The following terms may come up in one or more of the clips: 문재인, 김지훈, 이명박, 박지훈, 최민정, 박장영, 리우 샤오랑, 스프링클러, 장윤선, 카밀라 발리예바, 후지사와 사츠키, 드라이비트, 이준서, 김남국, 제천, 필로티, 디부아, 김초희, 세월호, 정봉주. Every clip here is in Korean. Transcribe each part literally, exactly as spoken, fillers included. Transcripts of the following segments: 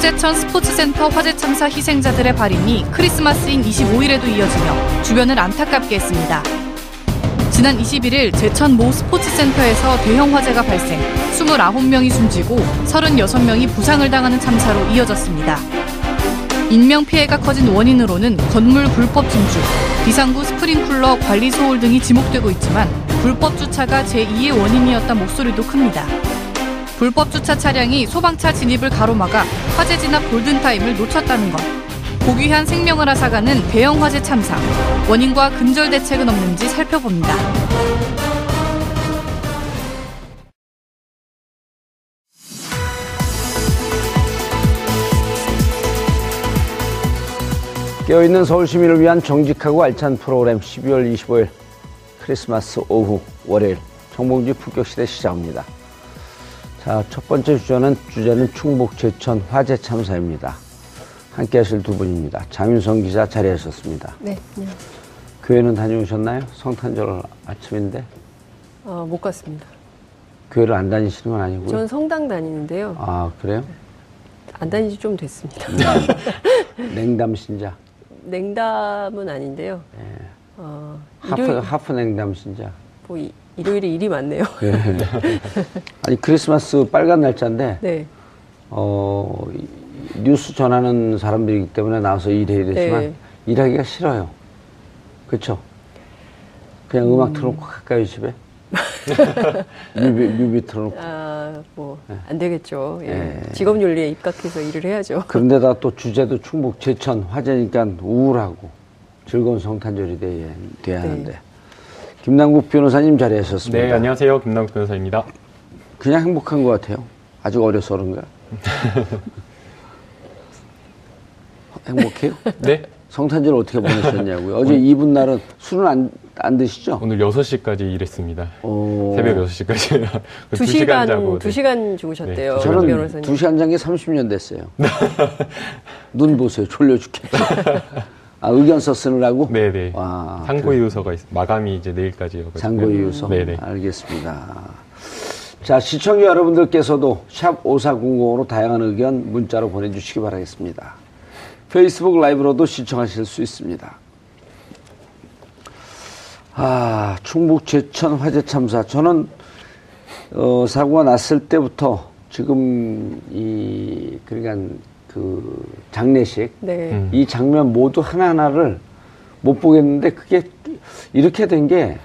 제천 스포츠센터 화재 참사 희생자들의 발인이 크리스마스인 이십오일에도 이어지며 주변을 안타깝게 했습니다. 지난 이십일일 제천 모 스포츠센터에서 대형 화재가 발생, 이십구명이 숨지고 삼십육명이 부상을 당하는 참사로 이어졌습니다. 인명피해가 커진 원인으로는 건물 불법 증주, 비상구 스프링클러 관리 소홀 등이 지목되고 있지만 불법 주차가 제이의 원인이었다 목소리도 큽니다. 불법 주차 차량이 소방차 진입을 가로막아 화재 진압 골든타임을 놓쳤다는 것. 고귀한 생명을 앗아가는 대형 화재 참사. 원인과 근절 대책은 없는지 살펴봅니다. 깨어있는 서울시민을 위한 정직하고 알찬 프로그램 십이월 이십오일 크리스마스 오후 월요일 정봉주 품격시대 시작합니다. 자, 첫 번째 주제는, 주제는 충북 제천 화재 참사입니다. 함께 하실 두 분입니다. 장윤선 기자 자리하셨습니다. 네, 안녕하세요. 교회는 다녀오셨나요? 성탄절 아침인데? 어, 못 갔습니다. 교회를 안 다니시는 건 아니고요? 저는 성당 다니는데요. 아, 그래요? 안 다닌 지 좀 됐습니다. 냉담 신자? 냉담은 아닌데요. 네. 어, 하프, 일요일... 하프 냉담 신자? 뭐 이... 일요일에 일이 많네요. 네. 아니, 크리스마스 빨간 날짜인데, 네. 어, 뉴스 전하는 사람들이기 때문에 나와서 일해 이랬지만, 네. 일하기가 싫어요. 그쵸? 그냥 음... 음악 틀어놓고 가까이 집에? 뮤비, 뮤비 틀어놓고. 아, 뭐, 네. 안 되겠죠. 예. 네. 직업윤리에 입각해서 일을 해야죠. 그런데다 또 주제도 충북 제천 화재니까 우울하고 즐거운 성탄절이 돼야, 돼야 네. 하는데. 김남국 변호사님 자리하셨습니다. 네, 안녕하세요. 김남국 변호사입니다. 그냥 행복한 것 같아요. 아직 어려서 그런가? 행복해요? 네. 성탄절 어떻게 보내셨냐고요? 어제 이분 날은 술은 안, 안 드시죠? 오늘 여섯시까지 일했습니다. 오... 새벽 여섯시까지. 두 시간 자고. 두 시간 주무셨대요. 네, 저는 변호사님. 두 시간 잔 게 삼십년 됐어요. 눈 보세요. 졸려 죽겠다. 아, 의견서 쓰느라고? 네네. 와, 상고이유서가 그래. 있, 마감이 이제 내일까지요. 상고이유서? 네네. 알겠습니다. 자, 시청자 여러분들께서도 샵 오사공공으로 다양한 의견 문자로 보내주시기 바라겠습니다. 페이스북 라이브로도 시청하실 수 있습니다. 아, 충북 제천 화재 참사. 저는 어, 사고가 났을 때부터 지금 이 그러니까. 그 장례식 네. 음. 이 장면 모두 하나하나를 못 보겠는데 그게 이렇게 된 게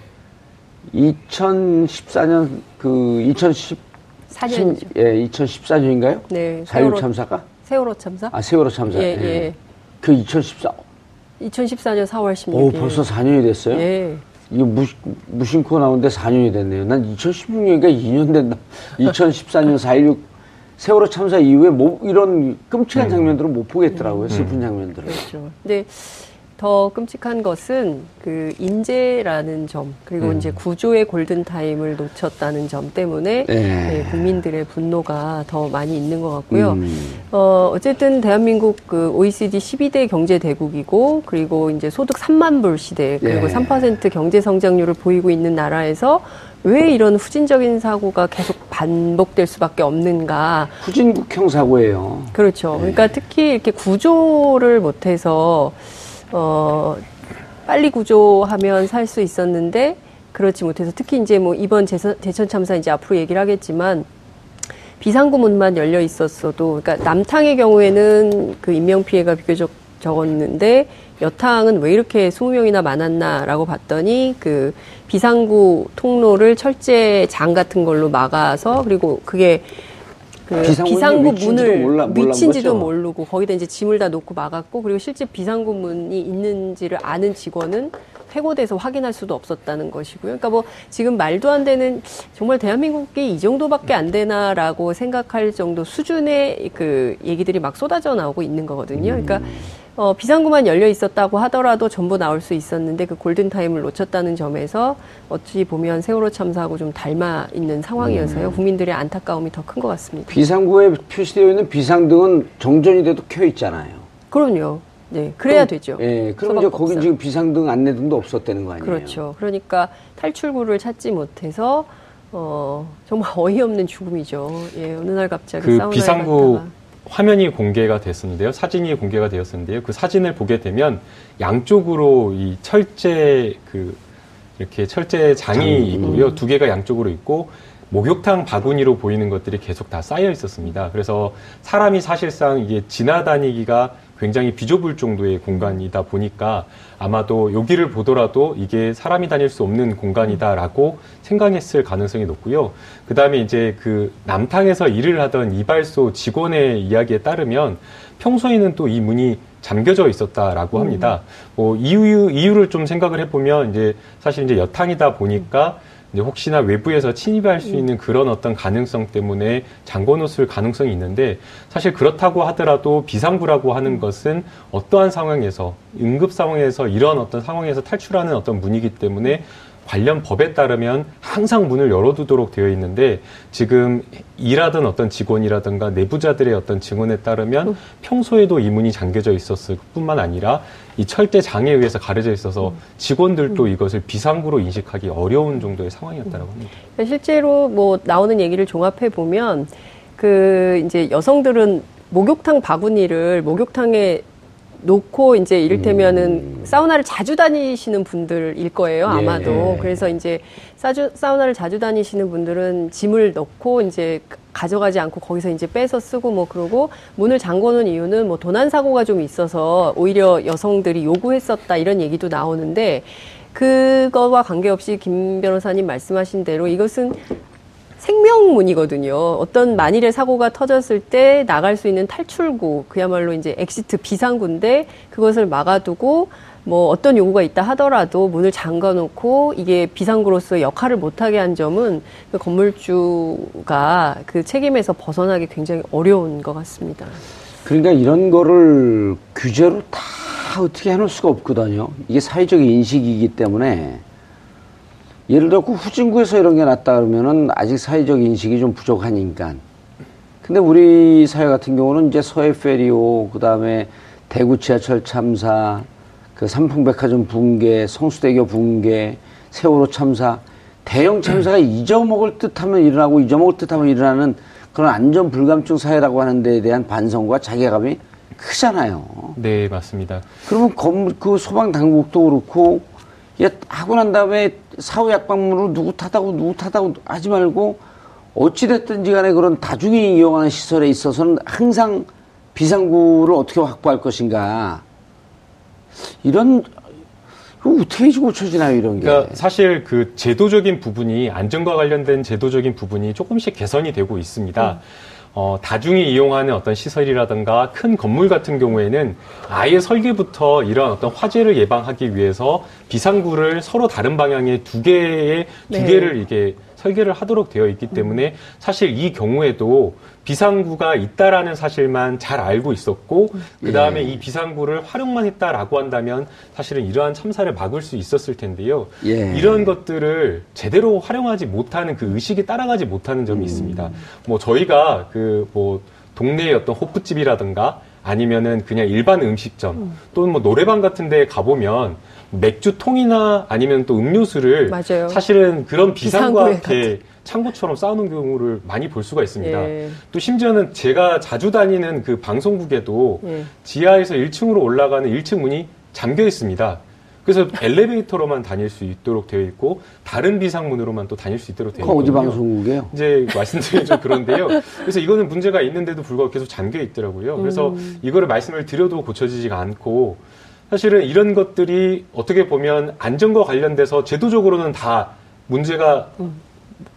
이천십사년 그 이천십사년 예 이천십사년인가요? 네. 사유 참사가 세월호 참사? 아 세월호 참사. 예, 예. 예. 그 이천십사 이천십사년 사월 십육일. 오, 벌써 사년이 됐어요? 예. 이게 무, 무심코 나오는데 사년이 됐네요. 난 이천십육년이니까 이년 됐나? 이천십사년 사일육 세월호 참사 이후에 뭐 이런 끔찍한 장면들은 못 보겠더라고요. 슬픈 장면들은. 그렇죠. 근데 더 끔찍한 것은 그 인재라는 점, 그리고 음. 이제 구조의 골든타임을 놓쳤다는 점 때문에 네, 국민들의 분노가 더 많이 있는 것 같고요. 음. 어, 어쨌든 대한민국 그 오이시디 십이대 경제대국이고, 그리고 이제 소득 삼만 불 시대, 그리고 네. 삼 퍼센트 경제성장률을 보이고 있는 나라에서 왜 이런 후진적인 사고가 계속 반복될 수밖에 없는가. 후진국형 사고예요. 그렇죠. 네. 그러니까 특히 이렇게 구조를 못해서 어 빨리 구조하면 살 수 있었는데 그렇지 못해서, 특히 이제 뭐 이번 제천, 제천 참사 이제 앞으로 얘기를 하겠지만 비상구 문만 열려 있었어도, 그러니까 남탕의 경우에는 그 인명 피해가 비교적 적었는데 여탕은 왜 이렇게 이십명이나 많았나라고 봤더니 그 비상구 통로를 철제 장 같은 걸로 막아서, 그리고 그게 그 비상구 문을 몰라, 미친지도 모르고 거기다 이제 짐을 다 놓고 막았고, 그리고 실제 비상구 문이 있는지를 아는 직원은 해고돼서 확인할 수도 없었다는 것이고요. 그러니까 뭐 지금 말도 안 되는, 정말 대한민국이 이 정도밖에 안 되나라고 생각할 정도 수준의 그 얘기들이 막 쏟아져 나오고 있는 거거든요. 그러니까 어, 비상구만 열려 있었다고 하더라도 전부 나올 수 있었는데 그 골든타임을 놓쳤다는 점에서 어찌 보면 세월호 참사하고 좀 닮아 있는 상황이어서요. 국민들의 안타까움이 더 큰 것 같습니다. 비상구에 표시되어 있는 비상등은 정전이 돼도 켜 있잖아요. 그럼요. 네, 그래야 그럼, 되죠. 예, 그럼 이제 거기 지금 비상등 안내등도 없었다는 거 아니에요? 그렇죠. 그러니까 탈출구를 찾지 못해서 어, 정말 어이없는 죽음이죠. 예, 어느 날 갑자기 그 사우나에 비상구 갔다가. 화면이 공개가 됐었는데요. 사진이 공개가 되었었는데요. 그 사진을 보게 되면 양쪽으로 이 철제 그 이렇게 철제 장이 있고요. 음. 두 개가 양쪽으로 있고 목욕탕 바구니로 보이는 것들이 계속 다 쌓여 있었습니다. 그래서 사람이 사실상 이게 지나다니기가 굉장히 비좁을 정도의 공간이다 보니까 아마도 여기를 보더라도 이게 사람이 다닐 수 없는 공간이다라고 생각했을 가능성이 높고요. 그 다음에 이제 그 남탕에서 일을 하던 이발소 직원의 이야기에 따르면 평소에는 또 이 문이 잠겨져 있었다라고 합니다. 뭐 이유, 이유를 좀 생각을 해보면 이제 사실 이제 여탕이다 보니까 이제 혹시나 외부에서 침입할 수 있는 그런 어떤 가능성 때문에 잠궈놓을 가능성이 있는데, 사실 그렇다고 하더라도 비상구라고 하는 것은 어떠한 상황에서, 응급 상황에서, 이런 어떤 상황에서 탈출하는 어떤 문이기 때문에 관련 법에 따르면 항상 문을 열어두도록 되어 있는데, 지금 일하던 어떤 직원이라든가 내부자들의 어떤 증언에 따르면 평소에도 이 문이 잠겨져 있었을 뿐만 아니라 이 철제 장에 의해서 가려져 있어서 직원들도 이것을 비상구로 인식하기 어려운 정도의 상황이었다고 합니다. 실제로 뭐 나오는 얘기를 종합해 보면 그 이제 여성들은 목욕탕 바구니를 목욕탕에 놓고 이제 이를테면은 사우나를 자주 다니시는 분들일 거예요, 아마도. 예. 그래서 이제 사주, 사우나를 자주 다니시는 분들은 짐을 넣고 이제 가져가지 않고 거기서 이제 빼서 쓰고 뭐 그러고, 문을 잠궈놓은 이유는 뭐 도난 사고가 좀 있어서 오히려 여성들이 요구했었다 이런 얘기도 나오는데, 그거와 관계없이 김 변호사님 말씀하신 대로 이것은 생명문이거든요. 어떤 만일의 사고가 터졌을 때 나갈 수 있는 탈출구, 그야말로 이제 엑시트 비상구인데 그것을 막아두고 뭐 어떤 요구가 있다 하더라도 문을 잠가놓고 이게 비상구로서 역할을 못하게 한 점은 그 건물주가 그 책임에서 벗어나기 굉장히 어려운 것 같습니다. 그러니까 이런 거를 규제로 다 어떻게 해놓을 수가 없거든요. 이게 사회적 인식이기 때문에. 예를 들어 후진국에서 이런 게 났다 그러면은 아직 사회적 인식이 좀 부족하니까. 근데 우리 사회 같은 경우는 이제 서해 페리오, 그 다음에 대구 지하철 참사, 그 삼풍백화점 붕괴, 성수대교 붕괴, 세월호 참사, 대형 참사가 잊어먹을 듯하면 일어나고 잊어먹을 듯하면 일어나는 그런 안전 불감증 사회라고 하는 데에 대한 반성과 자괴감이 크잖아요. 네, 맞습니다. 그러면 건물, 그 소방 당국도 그렇고. 야, 하고 난 다음에 사후 약방문으로 누구 타다고 누구 타다고 하지 말고, 어찌됐든지 간에 그런 다중이 이용하는 시설에 있어서는 항상 비상구를 어떻게 확보할 것인가. 이런, 어떻게 고쳐지나요, 이런 게? 그러니까 사실 그 제도적인 부분이, 안전과 관련된 제도적인 부분이 조금씩 개선이 되고 있습니다. 음. 어, 다중이 이용하는 어떤 시설이라든가 큰 건물 같은 경우에는 아예 설계부터 이런 어떤 화재를 예방하기 위해서 비상구를 서로 다른 방향에 두 개의, 네. 두 개를 이게 설계를 하도록 되어 있기 때문에 사실 이 경우에도 비상구가 있다라는 사실만 잘 알고 있었고, 그 다음에 예. 이 비상구를 활용만 했다라고 한다면 사실은 이러한 참사를 막을 수 있었을 텐데요. 예. 이런 것들을 제대로 활용하지 못하는 그 의식이 따라가지 못하는 점이 음. 있습니다. 뭐 저희가 그 뭐 동네의 어떤 호프집이라든가 아니면은 그냥 일반 음식점 음. 또는 뭐 노래방 같은 데 가보면 맥주통이나 아니면 또 음료수를 맞아요. 사실은 그런 비상구와 함께 창고처럼 쌓아놓은 경우를 많이 볼 수가 있습니다. 예. 또 심지어는 제가 자주 다니는 그 방송국에도 예. 지하에서 일 층으로 올라가는 일 층 문이 잠겨 있습니다. 그래서 엘리베이터로만 다닐 수 있도록 되어 있고 다른 비상문으로만 또 다닐 수 있도록 되어 있거든요. 어디 방송국이에요? 이제 말씀드리기 좀 그런데요. 그래서 이거는 문제가 있는데도 불구하고 계속 잠겨 있더라고요. 그래서 음. 이거를 말씀을 드려도 고쳐지지가 않고, 사실은 이런 것들이 어떻게 보면 안전과 관련돼서 제도적으로는 다 문제가 음.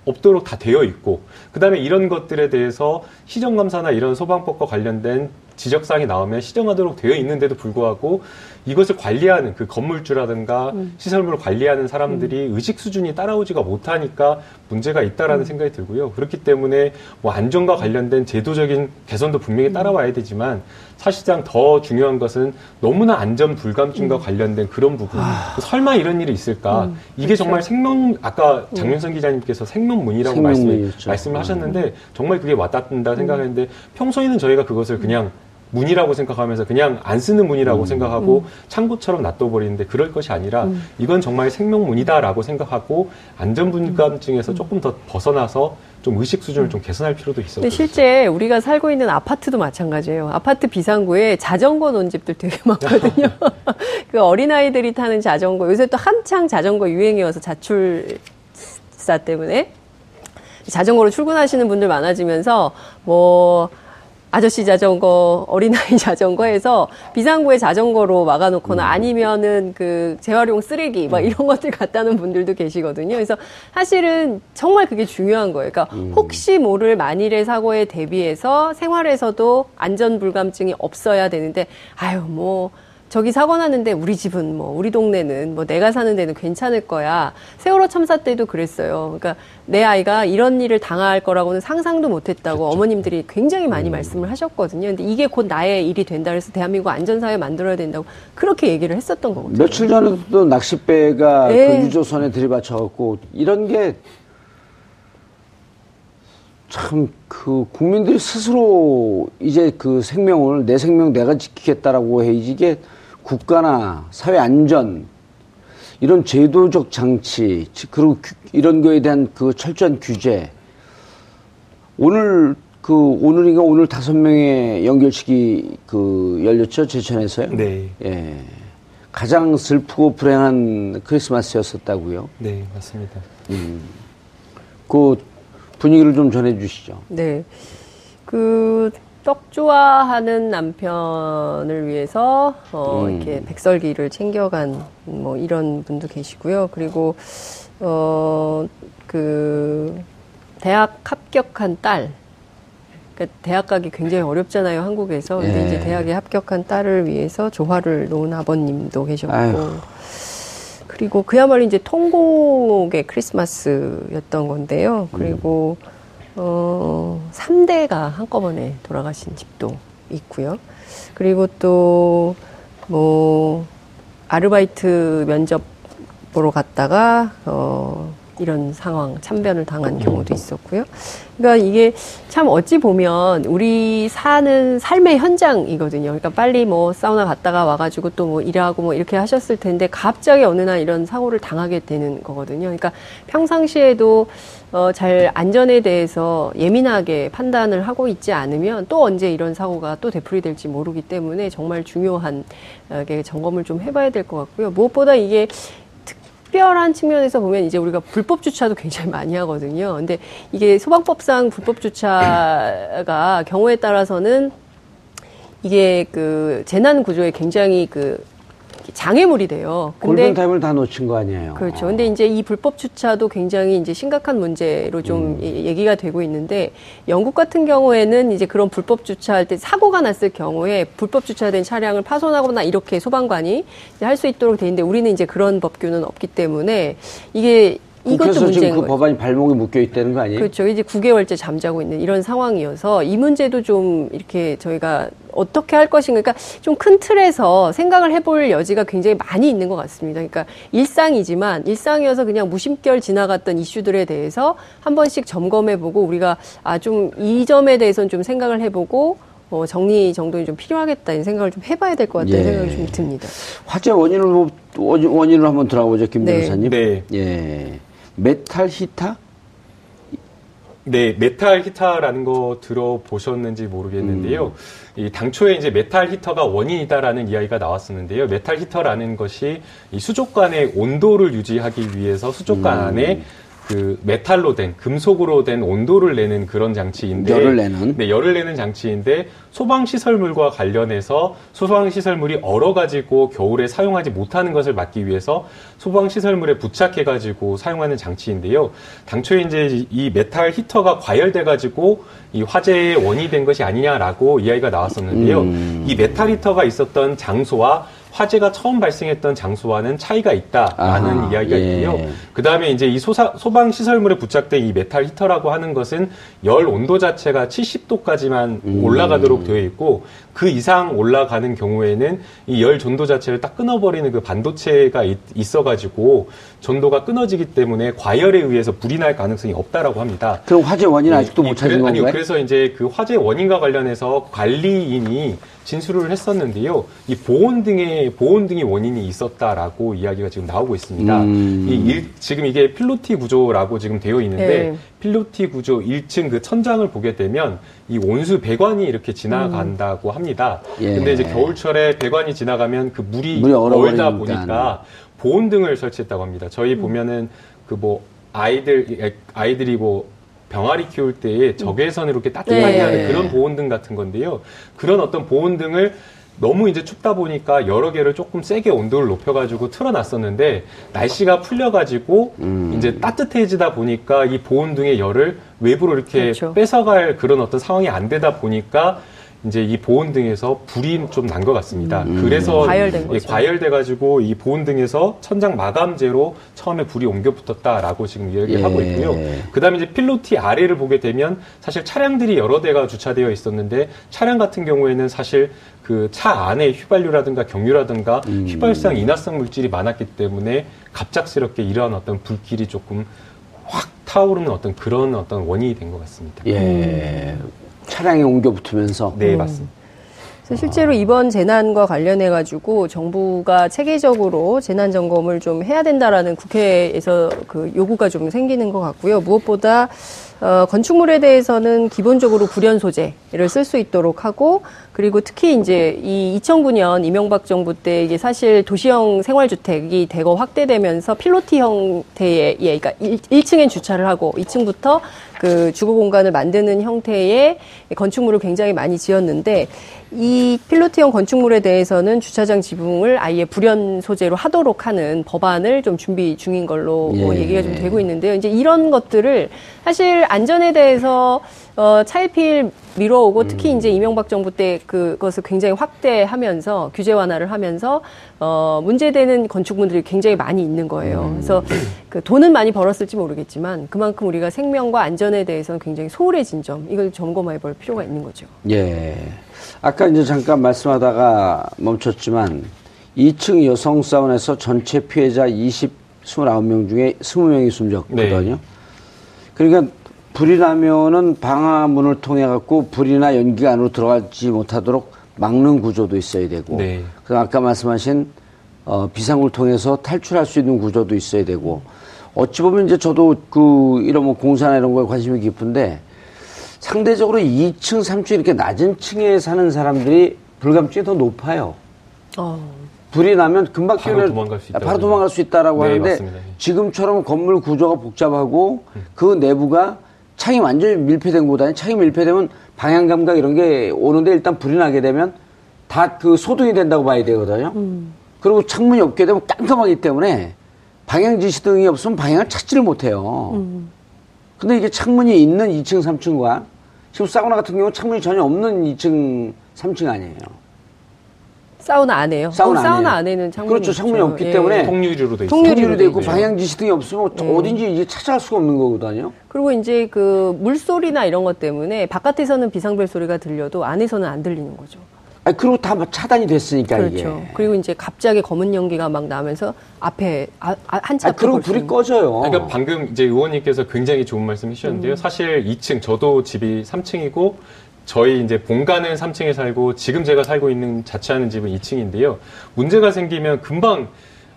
없도록 다 되어 있고, 그 다음에 이런 것들에 대해서 시정감사나 이런 소방법과 관련된 지적사항이 나오면 시정하도록 되어 있는데도 불구하고 이것을 관리하는 그 건물주라든가 음. 시설물을 관리하는 사람들이 음. 의식 수준이 따라오지가 못하니까 문제가 있다라는 음. 생각이 들고요. 그렇기 때문에 뭐 안전과 관련된 제도적인 개선도 분명히 따라와야 되지만 사실상 더 중요한 것은 너무나 안전 불감증과 음. 관련된 그런 부분. 아. 설마 이런 일이 있을까? 음. 이게 그렇죠. 정말 생명, 아까 장윤선 기자님께서 생명문이라고 말씀, 말씀을 하셨는데 정말 그게 와닿는다 생각했는데 음. 평소에는 저희가 그것을 그냥 문이라고 생각하면서 그냥 안 쓰는 문이라고 음, 생각하고 음. 창고처럼 놔둬버리는데 그럴 것이 아니라 음. 이건 정말 생명문이다라고 생각하고 안전불감증에서 음. 조금 더 벗어나서 좀 의식 수준을 음. 좀 개선할 필요도 있어요. 근데 실제 우리가 살고 있는 아파트도 마찬가지예요. 아파트 비상구에 자전거 논집들 되게 많거든요. 그 어린아이들이 타는 자전거, 요새 또 한창 자전거 유행이 와서 자출사 때문에 자전거로 출근하시는 분들 많아지면서 뭐 아저씨 자전거, 어린아이 자전거 해서 비상구에 자전거로 막아놓거나 아니면은 그 재활용 쓰레기 막 이런 것들 갖다 놓은 분들도 계시거든요. 그래서 사실은 정말 그게 중요한 거예요. 그러니까 혹시 모를 만일의 사고에 대비해서 생활에서도 안전불감증이 없어야 되는데, 아유, 뭐. 저기 사고 났는데 우리 집은 뭐 우리 동네는 뭐 내가 사는 데는 괜찮을 거야. 세월호 참사 때도 그랬어요. 그러니까 내 아이가 이런 일을 당할 거라고는 상상도 못했다고 그렇죠. 어머님들이 굉장히 많이 음. 말씀을 하셨거든요. 근데 이게 곧 나의 일이 된다 그래서 대한민국 안전사회 만들어야 된다고 그렇게 얘기를 했었던 거거든요. 며칠 전에도 낚싯배가 네. 그 유조선에 들이받쳐갖고 이런 게 참 그 국민들이 스스로 이제 그 생명을 내 생명 내가 지키겠다라고 해야지 이게 국가나 사회 안전 이런 제도적 장치 그리고 이런 거에 대한 그 철저한 규제 오늘 그 오늘인가 오늘 다섯 명의 연결식이 그 열렸죠 제천에서요. 네. 예. 가장 슬프고 불행한 크리스마스였었다고요. 네, 맞습니다. 음. 그 분위기를 좀 전해주시죠. 네. 그. 떡 좋아하는 남편을 위해서 어, 음. 이렇게 백설기를 챙겨간 뭐 이런 분도 계시고요. 그리고 어, 그 대학 합격한 딸, 그러니까 대학 가기 굉장히 어렵잖아요, 한국에서. 근데 예. 이제 대학에 합격한 딸을 위해서 조화를 놓은 아버님도 계셨고, 아이고. 그리고 그야말로 이제 통곡의 크리스마스였던 건데요. 그리고 음. 어, 삼 대가 한꺼번에 돌아가신 집도 있고요. 그리고 또, 뭐, 아르바이트 면접 보러 갔다가, 어, 이런 상황, 참변을 당한 경우도 있었고요. 그러니까 이게 참 어찌 보면 우리 사는 삶의 현장이거든요. 그러니까 빨리 뭐 사우나 갔다가 와가지고 또 뭐 일하고 뭐 이렇게 하셨을 텐데 갑자기 어느 날 이런 사고를 당하게 되는 거거든요. 그러니까 평상시에도 어, 잘 안전에 대해서 예민하게 판단을 하고 있지 않으면 또 언제 이런 사고가 또 되풀이 될지 모르기 때문에 정말 중요한 어, 점검을 좀 해봐야 될 것 같고요. 무엇보다 이게 특별한 측면에서 보면 이제 우리가 불법 주차도 굉장히 많이 하거든요. 근데 이게 소방법상 불법 주차가 경우에 따라서는 이게 그 재난 구조에 굉장히 그 장애물이 돼요. 근데 골든타임을 다 놓친 거 아니에요. 그렇죠. 근데 이제 이 불법 주차도 굉장히 이제 심각한 문제로 좀 음. 얘기가 되고 있는데 영국 같은 경우에는 이제 그런 불법 주차할 때 사고가 났을 경우에 불법 주차된 차량을 파손하거나 이렇게 소방관이 할 수 있도록 돼 있는데 우리는 이제 그런 법규는 없기 때문에 이게 이것도 문제인 지금 그 거예요. 법안이 발목에 묶여 있다는 거 아니에요? 그렇죠. 이제 구 개월째 잠자고 있는 이런 상황이어서 이 문제도 좀 이렇게 저희가 어떻게 할 것인가. 그러니까 좀 큰 틀에서 생각을 해볼 여지가 굉장히 많이 있는 것 같습니다. 그러니까 일상이지만 일상이어서 그냥 무심결 지나갔던 이슈들에 대해서 한 번씩 점검해보고 우리가 아, 좀 이 점에 대해서는 좀 생각을 해보고 어, 정리 정돈이 좀 필요하겠다 이 생각을 좀 해봐야 될 것 같다는 예. 생각이 좀 듭니다. 화재 원인을 원인을 한번 들어가보죠, 김 변호사님. 네. 네. 예. 메탈 히터? 네, 메탈 히터라는 거 들어보셨는지 모르겠는데요. 음. 이 당초에 이제 메탈 히터가 원인이다라는 이야기가 나왔었는데요. 메탈 히터라는 것이 이 수족관의 온도를 유지하기 위해서 수족관 음. 안에 그 메탈로 된 금속으로 된 온도를 내는 그런 장치인데 열을 내는 네, 열을 내는 장치인데 소방 시설물과 관련해서 소방 시설물이 얼어 가지고 겨울에 사용하지 못하는 것을 막기 위해서 소방 시설물에 부착해 가지고 사용하는 장치인데요. 당초에 이제 이 메탈 히터가 과열돼 가지고 이 화재의 원인이 된 것이 아니냐라고 이야기가 나왔었는데요. 음. 이 메탈 히터가 있었던 장소와 화재가 처음 발생했던 장소와는 차이가 있다라는 아, 이야기가 예. 있고요. 그 다음에 이제 이 소사, 소방 시설물에 부착된 이 메탈 히터라고 하는 것은 열 온도 자체가 칠십 도까지만 음. 올라가도록 되어 있고 그 이상 올라가는 경우에는 이 열 전도 자체를 딱 끊어버리는 그 반도체가 있, 있어가지고 전도가 끊어지기 때문에 과열에 의해서 불이 날 가능성이 없다라고 합니다. 그럼 화재 원인은 네, 아직도 못 찾은 그래, 건가요? 아니요. 그래서 이제 그 화재 원인과 관련해서 관리인이 진술을 했었는데요. 이 보온 등의 보온 등이 원인이 있었다라고 이야기가 지금 나오고 있습니다. 음. 이 일, 지금 이게 필로티 구조라고 지금 되어 있는데 네. 필로티 구조 일 층 그 천장을 보게 되면 이 온수 배관이 이렇게 지나간다고 음. 합니다. 예. 근데 이제 겨울철에 배관이 지나가면 그 물이, 물이 얼다 보니까 보온 등을 설치했다고 합니다. 저희 음. 보면은 그 뭐 아이들 아이들이 뭐 병아리 키울 때에 적외선으로 이렇게 따뜻하게 네. 하는 그런 보온등 같은 건데요. 그런 어떤 보온등을 너무 이제 춥다 보니까 여러 개를 조금 세게 온도를 높여가지고 틀어놨었는데 날씨가 풀려가지고 음. 이제 따뜻해지다 보니까 이 보온등의 열을 외부로 이렇게 그렇죠. 뺏어갈 그런 어떤 상황이 안 되다 보니까 이제 이 보온등에서 불이 좀 난 것 같습니다. 음. 그래서 과열된 거죠. 과열돼가지고 이 보온등에서 천장 마감재로 처음에 불이 옮겨 붙었다라고 지금 이야기를 예. 하고 있고요. 그다음에 이제 필로티 아래를 보게 되면 사실 차량들이 여러 대가 주차되어 있었는데 차량 같은 경우에는 사실 그 차 안에 휘발유라든가 경유라든가 음. 휘발성 인화성 물질이 많았기 때문에 갑작스럽게 이런 어떤 불길이 조금 확 타오르는 어떤 그런 어떤 원인이 된 것 같습니다. 예. 차량에 옮겨 붙으면서. 네, 맞습니다. 그래서 실제로 이번 재난과 관련해가지고 정부가 체계적으로 재난 점검을 좀 해야 된다라는 국회에서 그 요구가 좀 생기는 것 같고요. 무엇보다, 어, 건축물에 대해서는 기본적으로 불연 소재를 쓸 수 있도록 하고, 그리고 특히 이제 이 이천구 년 이명박 정부 때 이게 사실 도시형 생활주택이 대거 확대되면서 필로티 형태의, 예, 그러니까 일 층엔 주차를 하고 이 층부터 그 주거 공간을 만드는 형태의 건축물을 굉장히 많이 지었는데 이 필로티형 건축물에 대해서는 주차장 지붕을 아예 불연 소재로 하도록 하는 법안을 좀 준비 중인 걸로 예. 얘기가 좀 되고 있는데요. 이제 이런 것들을 사실 안전에 대해서 어, 차일피일 미뤄오고 특히 이제 이명박 정부 때 그것을 굉장히 확대하면서 규제 완화를 하면서 어, 문제되는 건축물들이 굉장히 많이 있는 거예요. 그래서 그 돈은 많이 벌었을지 모르겠지만 그만큼 우리가 생명과 안전에 대해서는 굉장히 소홀해진 점 이걸 점검해 볼 필요가 있는 거죠. 예. 아까 이제 잠깐 말씀하다가 멈췄지만 이 층 여성 사원에서 전체 피해자 이십, 이십구 명 중에 이십 명이 숨졌거든요. 네. 그러니까 불이 나면은 방화문을 통해 갖고 불이나 연기가 안으로 들어가지 못하도록 막는 구조도 있어야 되고, 네. 그다음 아까 말씀하신 어, 비상구를 통해서 탈출할 수 있는 구조도 있어야 되고, 어찌 보면 이제 저도 그 이런 뭐 공사나 이런 거에 관심이 깊은데 상대적으로 이 층, 삼 층 이렇게 낮은 층에 사는 사람들이 불감증이 더 높아요. 어. 불이 나면 금방 바로 도망갈 수 있다. 바로 도망갈 수 있다라고 네, 하는데 맞습니다. 지금처럼 건물 구조가 복잡하고 음. 그 내부가 창이 완전히 밀폐된 곳보다는 창이 밀폐되면 방향 감각 이런 게 오는데 일단 불이 나게 되면 다 그 소등이 된다고 봐야 되거든요. 음. 그리고 창문이 없게 되면 깜깜하기 때문에 방향 지시등이 없으면 방향을 찾지를 못해요. 음. 근데 이게 창문이 있는 이 층, 삼 층과 지금 사우나 같은 경우 창문이 전혀 없는 이 층, 삼 층 아니에요. 사우나 안 해요. 사우나, 어, 사우나 안 해는 창문이 그렇죠. 창문이 없죠. 없기 예. 때문에 통유리로 돼 있고 통유리로 돼 있고 방향 지시등이 없으면 예. 어딘지 이제 찾아갈 수가 없는 거거든요. 그리고 이제 그 물소리나 이런 것 때문에 바깥에서는 비상벨 소리가 들려도 안에서는 안 들리는 거죠. 아니 그리고 다 차단이 됐으니까 그렇죠. 이게. 그렇죠. 그리고 이제 갑자기 검은 연기가 막 나면서 앞에 아, 한참 앞에 그리고 불이 꺼져요. 아니, 그러니까 방금 이제 의원님께서 굉장히 좋은 말씀 해주셨는데요. 음. 사실 이 층 저도 집이 삼 층이고 저희 이제 본가는 삼 층에 살고 지금 제가 살고 있는 자취하는 집은 이 층인데요. 문제가 생기면 금방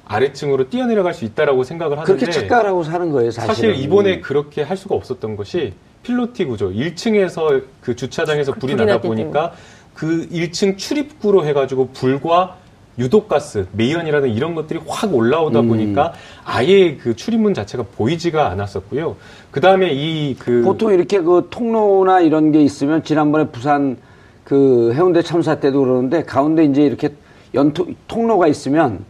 아래층으로 뛰어내려갈 수 있다라고 생각을 하는데 그렇게 착각하고 사는 거예요, 사실은. 사실 이번에 그렇게 할 수가 없었던 것이 필로티 구조. 일 층에서 그 주차장에서 불이 나다 보니까 그 일 층 출입구로 해가지고 불과 유독가스, 메이안이라는 이런 것들이 확 올라오다 보니까 음. 아예 그 출입문 자체가 보이지가 않았었고요. 그다음에 이 그 보통 이렇게 그 통로나 이런 게 있으면 지난번에 부산 그 해운대 참사 때도 그러는데 가운데 이제 이렇게 연통 통로가 있으면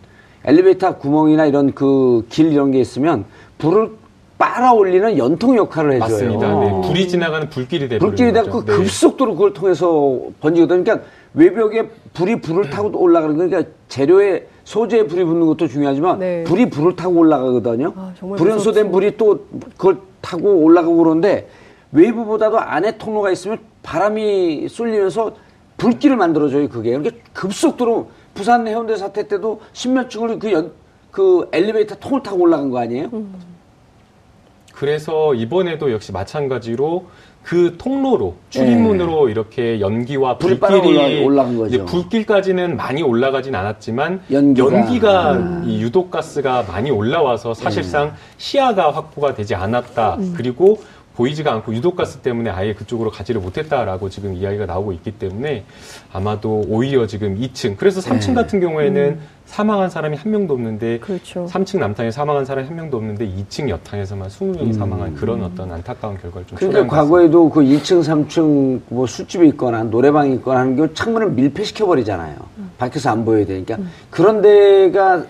엘리베이터 구멍이나 이런 그 길 이런 게 있으면 불을 빨아올리는 연통 역할을 해줘요. 맞습니다. 네. 불이 지나가는 불길이 되는 거죠. 불길이 되고 그 급속도로 그걸 통해서 번지거든요. 그러니까 외벽에 불이 불을 타고 올라가는 거니까 재료에 소재에 불이 붙는 것도 중요하지만 네. 불이 불을 타고 올라가거든요. 아, 불연소된 무섭지. 불이 또 그걸 타고 올라가고 그러는데 외부보다도 안에 통로가 있으면 바람이 쏠리면서 불길을 만들어줘요. 그게 이렇게 그러니까 급속도로 부산 해운대 사태 때도 십몇 층을 그, 연, 그 엘리베이터 통을 타고 올라간 거 아니에요? 음. 그래서 이번에도 역시 마찬가지로 그 통로로 출입문으로 네. 이렇게 연기와 불길이 올라간 거죠. 이제 불길까지는 많이 올라가진 않았지만 연기가, 연기가 아. 이 유독가스가 많이 올라와서 사실상 네. 시야가 확보가 되지 않았다. 음. 그리고 보이지가 않고 유독가스 때문에 아예 그쪽으로 가지를 못했다라고 지금 이야기가 나오고 있기 때문에 아마도 오히려 지금 이 층, 그래서 삼 층 네. 같은 경우에는 음. 사망한 사람이 한 명도 없는데 그렇죠. 삼 층 남탕에 사망한 사람이 한 명도 없는데 이 층 여탕에서만 이십 명이 사망한 음. 그런 어떤 안타까운 결과를 좀 그러니까 과거에도 그 이 층, 삼 층 뭐 술집이 있거나 노래방이 있거나 하는 경우 창문을 밀폐시켜버리잖아요. 음. 밖에서 안 보여야 되니까. 음. 그런 데가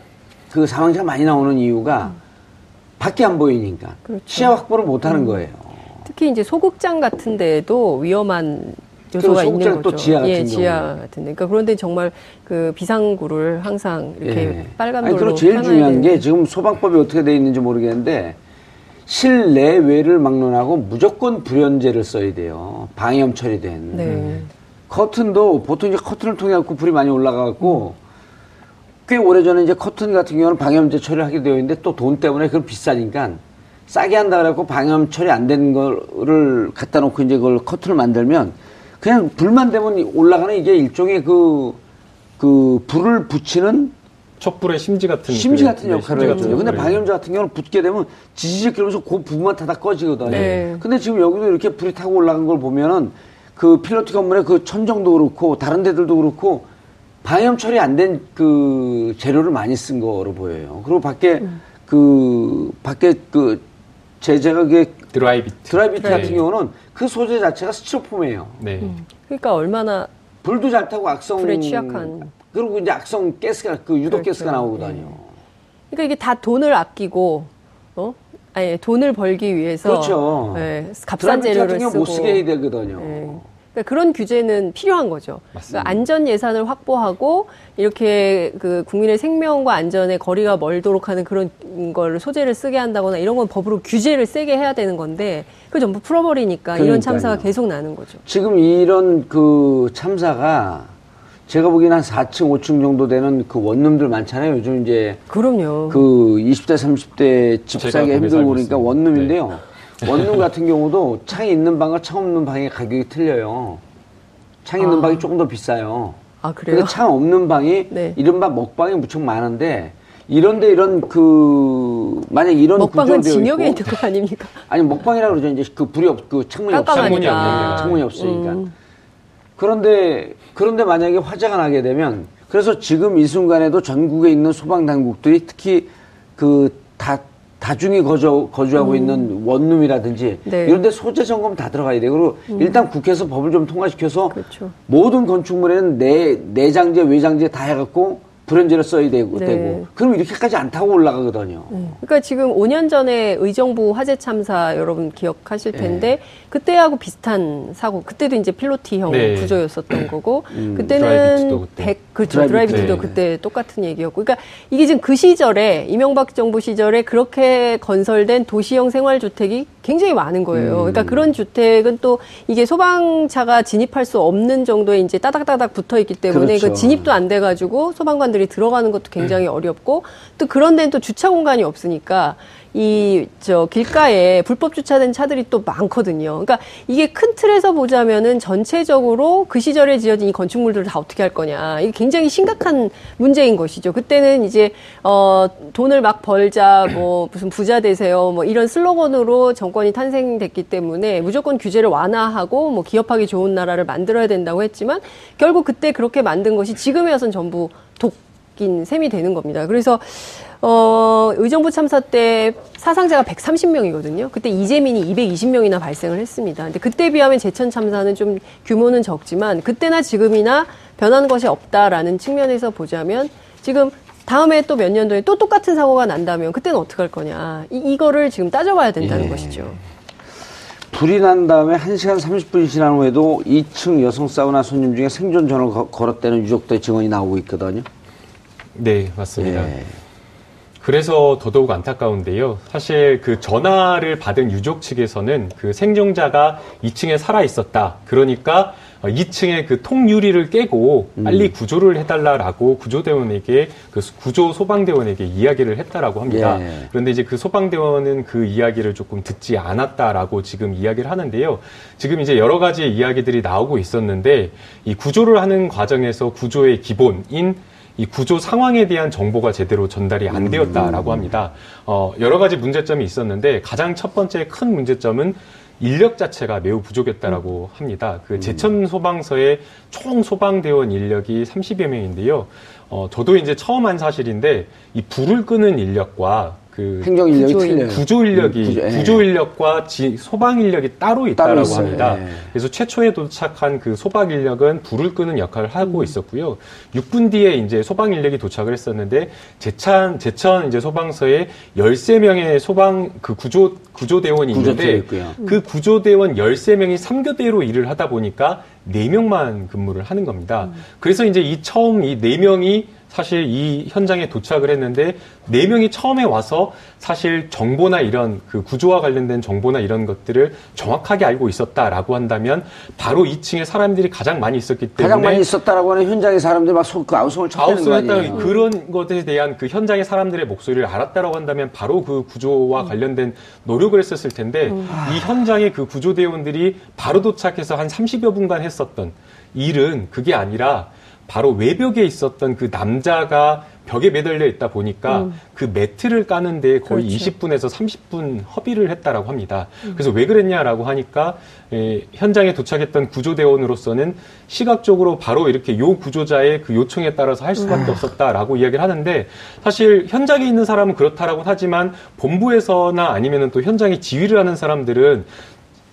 그 사망자가 많이 나오는 이유가 음. 밖에 안 보이니까 그렇죠. 시야 확보를 못하는 음. 거예요. 특히 이제 소극장 같은 데에도 위험한 요소가 있는 거죠. 또 지하 같은 예, 경우는. 지하 같은 데. 그러니까 그런데 정말 그 비상구를 항상 이렇게 예. 빨간 불로. 그리고 제일 중요한 게 지금 소방법이 어떻게 돼 있는지 모르겠는데 실내외를 막론하고 무조건 불연제를 써야 돼요. 방염 처리된. 네. 커튼도 보통 이제 커튼을 통해 갖고 불이 많이 올라가고. 꽤 오래전에 이제 커튼 같은 경우는 방염제 처리를 하게 되어 있는데 또 돈 때문에 그건 비싸니까 싸게 한다 그래갖고 방염 처리 안 된 거를 갖다 놓고 이제 그걸 커튼을 만들면 그냥 불만 되면 올라가는 이게 일종의 그, 그 불을 붙이는 촛불의 심지 같은 심지 같은 역할을 해줘요. 근데 방염제 같은 경우는 붙게 되면 지지직 그러면서 그 부분만 타다 꺼지거든요. 네. 근데 지금 여기도 이렇게 불이 타고 올라간 걸 보면은 그 필로티 건물의 그 천정도 그렇고 다른 데들도 그렇고 방염 처리 안 된 그 재료를 많이 쓴 거로 보여요. 그리고 밖에 음. 그 밖에 그 제재가 그게 드라이비트 드라이비트 네. 같은 경우는 그 소재 자체가 스티로폼이에요. 네. 음. 그러니까 얼마나 불도 잘 타고 악성 불에 취약한 그리고 이제 악성 가스가 그 유독 그렇죠. 가스가 나오거든요. 네. 그러니까 이게 다 돈을 아끼고 어? 아니 돈을 벌기 위해서 그렇죠. 네, 값싼 재료를 쓰고 못 쓰게 해야 되거든요. 네. 그러니까 그런 규제는 필요한 거죠. 그러니까 안전 예산을 확보하고 이렇게 그 국민의 생명과 안전에 거리가 멀도록 하는 그런 걸 소재를 쓰게 한다거나 이런 건 법으로 규제를 세게 해야 되는 건데 그걸 전부 풀어버리니까 그러니까요. 이런 참사가 계속 나는 거죠. 지금 이런 그 참사가 제가 보기엔 한 사 층, 오 층 정도 되는 그 원룸들 많잖아요. 요즘 이제 그럼요. 그 이십 대, 삼십 대 집 사기 힘들고 그러니까 원룸인데요. 네. 원룸 같은 경우도 창이 있는 방과 창 없는 방의 가격이 틀려요. 창 있는 아. 방이 조금 더 비싸요. 아, 그래요? 근데 창 없는 방이 네. 이른바 먹방이 무척 많은데 이런데 이런 그 만약 이런 먹방은 진영에 있는 거 아닙니까? 아니 먹방이라고 그러죠. 이제 그 불이 없, 그 창문이 없어. 창문이 없으니까. 창문이 없으니까. 음. 그런데 그런데 만약에 화재가 나게 되면 그래서 지금 이 순간에도 전국에 있는 소방 당국들이 특히 그 다 다중이 거주, 거주하고 음. 있는 원룸이라든지 네. 이런 데 소재 점검 다 들어가야 돼요. 그리고 음. 일단 국회에서 법을 좀 통과시켜서 그렇죠. 모든 건축물에는 내, 내장재, 외장재 다 해갖고 불연제를 써야 되고, 네. 되고. 그럼 이렇게까지 안 타고 올라가거든요. 음. 그러니까 지금 오 년 전에 의정부 화재 참사 여러분 기억하실 텐데 네. 그때하고 비슷한 사고, 그때도 이제 필로티형 네. 구조였었던 거고 음, 그때는 그때. 백, 그렇죠. 드라이비트도 네. 그때 똑같은 얘기였고. 그러니까 이게 지금 그 시절에 이명박 정부 시절에 그렇게 건설된 도시형 생활주택이 굉장히 많은 거예요. 음. 그러니까 그런 주택은 또 이게 소방차가 진입할 수 없는 정도의 이제 따닥따닥 붙어 있기 때문에 그렇죠. 그 진입도 안 돼가지고 소방관 들어가는 것도 굉장히 음. 어렵고 또 그런 데는 또 주차 공간이 없으니까 이 저 길가에 불법 주차된 차들이 또 많거든요. 그러니까 이게 큰 틀에서 보자면은 전체적으로 그 시절에 지어진 이 건축물들을 다 어떻게 할 거냐 이게 굉장히 심각한 문제인 것이죠. 그때는 이제 어 돈을 막 벌자 뭐 무슨 부자 되세요 뭐 이런 슬로건으로 정권이 탄생됐기 때문에 무조건 규제를 완화하고 뭐 기업하기 좋은 나라를 만들어야 된다고 했지만 결국 그때 그렇게 만든 것이 지금에 와서는 전부 독 바뀐 셈이 되는 겁니다. 그래서 어, 의정부 참사 때 사상자가 백삼십 명이거든요. 그때 이재민이 이백이십 명이나 발생을 했습니다. 근데 그때 비하면 제천 참사는 좀 규모는 적지만 그때나 지금이나 변한 것이 없다라는 측면에서 보자면 지금 다음에 또 몇 년도에 또 똑같은 사고가 난다면 그때는 어떻게 할 거냐. 이, 이거를 지금 따져봐야 된다는 예. 것이죠. 불이 난 다음에 한 시간 삼십 분이 지난 후에도 이 층 여성 사우나 손님 중에 생존 전화를 거, 걸었다는 유족들의 증언이 나오고 있거든요. 네, 맞습니다. 예. 그래서 더더욱 안타까운데요. 사실 그 전화를 받은 유족 측에서는 그 생존자가 이 층에 살아 있었다. 그러니까 이 층에 그 통유리를 깨고 빨리 구조를 해달라라고 구조대원에게 그 구조 소방대원에게 이야기를 했다라고 합니다. 예. 그런데 이제 그 소방대원은 그 이야기를 조금 듣지 않았다라고 지금 이야기를 하는데요. 지금 이제 여러 가지 이야기들이 나오고 있었는데 이 구조를 하는 과정에서 구조의 기본인 이 구조 상황에 대한 정보가 제대로 전달이 안 되었다라고 합니다. 어, 여러 가지 문제점이 있었는데 가장 첫 번째 큰 문제점은 인력 자체가 매우 부족했다라고 음. 합니다. 그 제천 소방서의 총 소방대원 인력이 삼십여 명인데요. 어, 저도 이제 처음 한 사실인데 이 불을 끄는 인력과 그 행정 인력이 틀려요. 구조 인력이 구조, 예. 구조 인력과 지, 소방 인력이 따로 있다라고 따로 합니다. 예. 그래서 최초에 도착한 그 소방 인력은 불을 끄는 역할을 하고 음. 있었고요. 육 분 뒤에 이제 소방 인력이 도착을 했었는데 제천 제천 이제 소방서에 열세 명의 소방 그 구조 구조대원이 있는데 그 구조대원 열세 명이 삼 교대로 일을 하다 보니까 네 명만 근무를 하는 겁니다. 음. 그래서 이제 이 처음 이 네 명이 사실 이 현장에 도착을 했는데 네 명이 처음에 와서 사실 정보나 이런 그 구조와 관련된 정보나 이런 것들을 정확하게 알고 있었다라고 한다면 바로 이 층에 사람들이 가장 많이 있었기 때문에 가장 많이 있었다라고 하는 현장의 사람들 막 소, 그 아우성을 쳤다는 거 아니에요? 그런 것에 대한 그 현장의 사람들의 목소리를 알았다라고 한다면 바로 그 구조와 음. 관련된 노력을 했었을 텐데 음. 이 현장의 그 구조대원들이 바로 도착해서 한 삼십여 분간 했었던 일은 그게 아니라 바로 외벽에 있었던 그 남자가 벽에 매달려 있다 보니까 음. 그 매트를 까는 데에 거의 그렇죠. 이십 분에서 삼십 분 허비를 했다라고 합니다. 음. 그래서 왜 그랬냐라고 하니까 에, 현장에 도착했던 구조대원으로서는 시각적으로 바로 이렇게 요 구조자의 그 요청에 따라서 할 수밖에 음. 없었다라고 이야기를 하는데 사실 현장에 있는 사람은 그렇다라고 하지만 본부에서나 아니면은 또 현장에 지휘를 하는 사람들은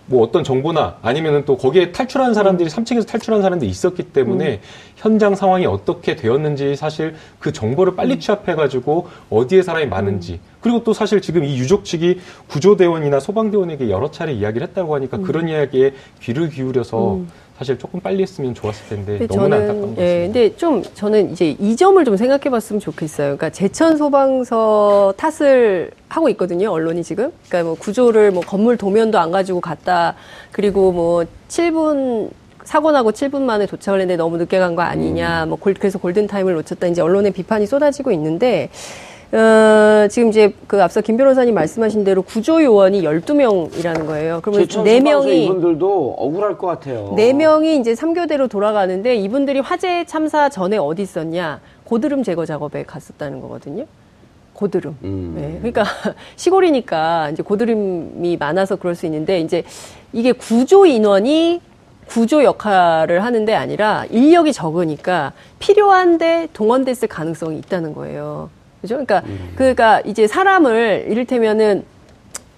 뭐 어떤 정보나 아니면은 또 거기에 탈출한 사람들이 삼 층에서 탈출한 사람들이 있었기 때문에 음. 현장 상황이 어떻게 되었는지 사실 그 정보를 빨리 취합해가지고 어디에 사람이 많은지 그리고 또 사실 지금 이 유족 측이 구조대원이나 소방대원에게 여러 차례 이야기를 했다고 하니까 음. 그런 이야기에 귀를 기울여서 음. 사실 조금 빨리 했으면 좋았을 텐데 너무나 안타까운 것 같습니다. 예, 근데 좀 저는 이제 이 점을 좀 생각해 봤으면 좋겠어요. 그러니까 제천 소방서 탓을 하고 있거든요. 언론이 지금. 그러니까 뭐 구조를 뭐 건물 도면도 안 가지고 갔다. 그리고 뭐 칠 분 사고 나고 칠 분 만에 도착을 했는데 너무 늦게 간 거 아니냐. 뭐 골, 그래서 골든 타임을 놓쳤다. 이제 언론의 비판이 쏟아지고 있는데 어, 지금 이제 그 앞서 김 변호사님 말씀하신 대로 구조 요원이 열두 명이라는 거예요. 그러면 네 명이 이분들도 억울할 것 같아요. 네 명이 이제 삼 교대로 돌아가는데 이분들이 화재 참사 전에 어디 있었냐? 고드름 제거 작업에 갔었다는 거거든요. 고드름. 음. 네. 그러니까 시골이니까 이제 고드름이 많아서 그럴 수 있는데 이제 이게 구조 인원이 구조 역할을 하는 데 아니라 인력이 적으니까 필요한데 동원됐을 가능성이 있다는 거예요. 그죠? 그러니까, 음. 그러니까 이제 사람을 이를테면은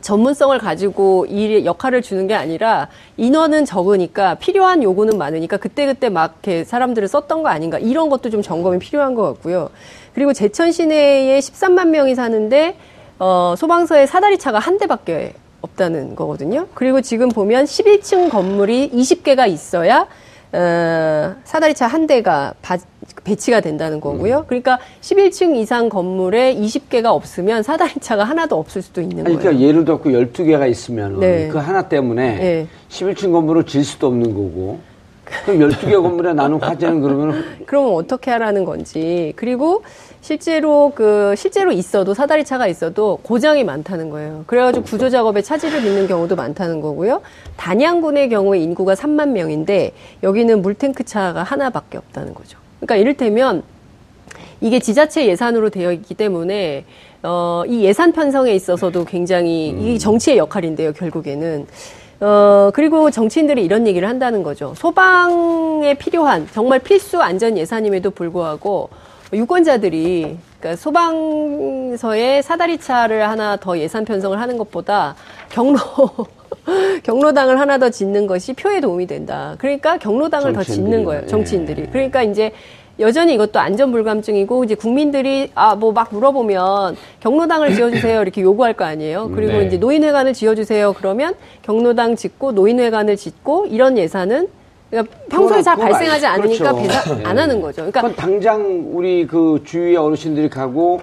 전문성을 가지고 일 역할을 주는 게 아니라 인원은 적으니까 필요한 요구는 많으니까 그때그때 막 이렇게 사람들을 썼던 거 아닌가 이런 것도 좀 점검이 필요한 것 같고요. 그리고 제천 시내에 십삼만 명이 사는데 어, 소방서에 사다리차가 한 대밖에 없다는 거거든요. 그리고 지금 보면 십일 층 건물이 이십 개가 있어야 어, 사다리차 한 대가 바, 배치가 된다는 거고요. 그러니까 십일 층 이상 건물에 이십 개가 없으면 사다리차가 하나도 없을 수도 있는 그러니까 거예요. 그러니까 예를 들어서 열두 개가 있으면 네. 그 하나 때문에 네. 십일 층 건물을 질 수도 없는 거고 그럼 열두 개 건물에 나는 화재는 그러면 그러면 어떻게 하라는 건지. 그리고 실제로 그 실제로 있어도 사다리차가 있어도 고장이 많다는 거예요. 그래가지고 구조 작업에 차질을 빚는 경우도 많다는 거고요. 단양군의 경우에 인구가 삼만 명인데 여기는 물탱크 차가 하나밖에 없다는 거죠. 그러니까 이를테면 이게 지자체 예산으로 되어 있기 때문에 어, 이 예산 편성에 있어서도 굉장히 음. 이게 정치의 역할인데요. 결국에는. 어, 그리고 정치인들이 이런 얘기를 한다는 거죠. 소방에 필요한 정말 필수 안전 예산임에도 불구하고 유권자들이 그러니까 소방서에 사다리차를 하나 더 예산 편성을 하는 것보다 경로 경로당을 하나 더 짓는 것이 표에 도움이 된다. 그러니까 경로당을 더 짓는 거예요. 정치인들이. 예. 그러니까 이제 여전히 이것도 안전 불감증이고 이제 국민들이 아 뭐 막 물어보면 경로당을 지어주세요 이렇게 요구할 거 아니에요. 그리고 네. 이제 노인회관을 지어주세요. 그러면 경로당 짓고 노인회관을 짓고 이런 예산은 그러니까 평소에 잘 발생하지 않으니까 그렇죠. 배상 네. 안 하는 거죠. 그러니까 그건 당장 우리 그 주위의 어르신들이 가고.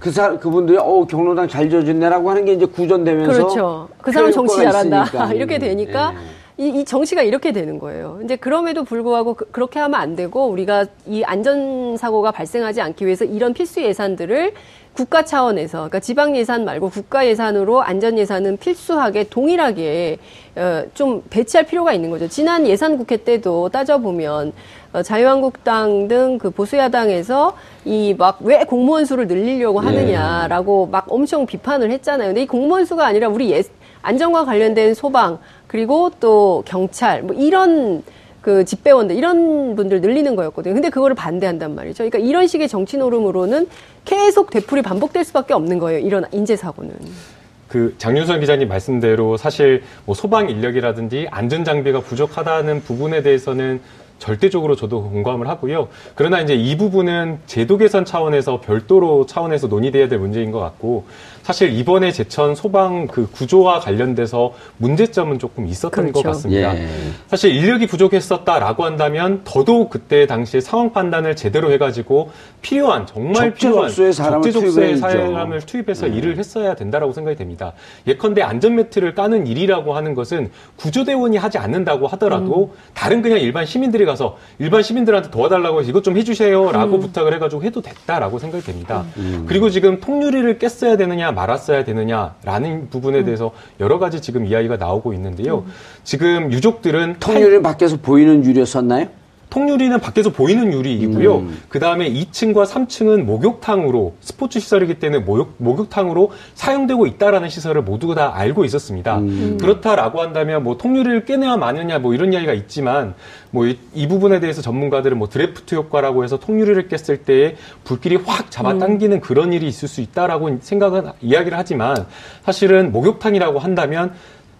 그 사, 그분들이, 어 경로당 잘 지어줬네라고 하는 게 이제 구전되면서. 그렇죠. 그 사람 정치 잘한다. 있으니까. 이렇게 되니까, 네. 이, 이 정치가 이렇게 되는 거예요. 이제 그럼에도 불구하고 그, 그렇게 하면 안 되고, 우리가 이 안전사고가 발생하지 않기 위해서 이런 필수 예산들을 국가 차원에서, 그러니까 지방 예산 말고 국가 예산으로 안전 예산은 필수하게 동일하게 어, 좀 배치할 필요가 있는 거죠. 지난 예산 국회 때도 따져보면 어, 자유한국당 등 그 보수야당에서 이 막 왜 공무원 수를 늘리려고 하느냐라고 막 엄청 비판을 했잖아요. 근데 이 공무원 수가 아니라 우리 예, 안전과 관련된 소방 그리고 또 경찰 뭐 이런 그 집배원들 이런 분들 늘리는 거였거든요. 근데 그거를 반대한단 말이죠. 그러니까 이런 식의 정치 노름으로는 계속 되풀이 반복될 수밖에 없는 거예요. 이런 인재 사고는. 그 장윤선 기자님 말씀대로 사실 뭐 소방 인력이라든지 안전 장비가 부족하다는 부분에 대해서는 절대적으로 저도 공감을 하고요. 그러나 이제 이 부분은 제도 개선 차원에서 별도로 차원에서 논의돼야 될 문제인 것 같고 사실 이번에 제천 소방 그 구조와 관련돼서 문제점은 조금 있었던 그렇죠. 것 같습니다. 예. 사실 인력이 부족했었다라고 한다면 더더욱 그때 당시에 상황 판단을 제대로 해가지고 필요한 정말 필요한 적재적소의 사람을 투입해서 음. 일을 했어야 된다라고 생각이 됩니다. 예컨대 안전 매트를 까는 일이라고 하는 것은 구조대원이 하지 않는다고 하더라도 음. 다른 그냥 일반 시민들이 가서 일반 시민들한테 도와달라고 해서 이것 좀 해주세요라고 음. 부탁을 해가지고 해도 됐다라고 생각이 됩니다. 음. 그리고 지금 통유리를 깼어야 되느냐 말았어야 되느냐라는 부분에 대해서 여러 가지 지금 이야기가 나오고 있는데요. 음. 지금 유족들은 통유리를 팔... 밖에서 보이는 유리였었나요? 통유리는 밖에서 보이는 유리이고요. 음. 그 다음에 이 층과 삼 층은 목욕탕으로 스포츠 시설이기 때문에 목욕, 목욕탕으로 사용되고 있다라는 시설을 모두 다 알고 있었습니다. 음. 그렇다라고 한다면 뭐 통유리를 깨내야 마느냐 뭐 이런 이야기가 있지만 뭐 이 부분에 대해서 전문가들은 뭐 드래프트 효과라고 해서 통유리를 깼을 때에 불길이 확 잡아당기는 음. 그런 일이 있을 수 있다라고 생각은 이야기를 하지만 사실은 목욕탕이라고 한다면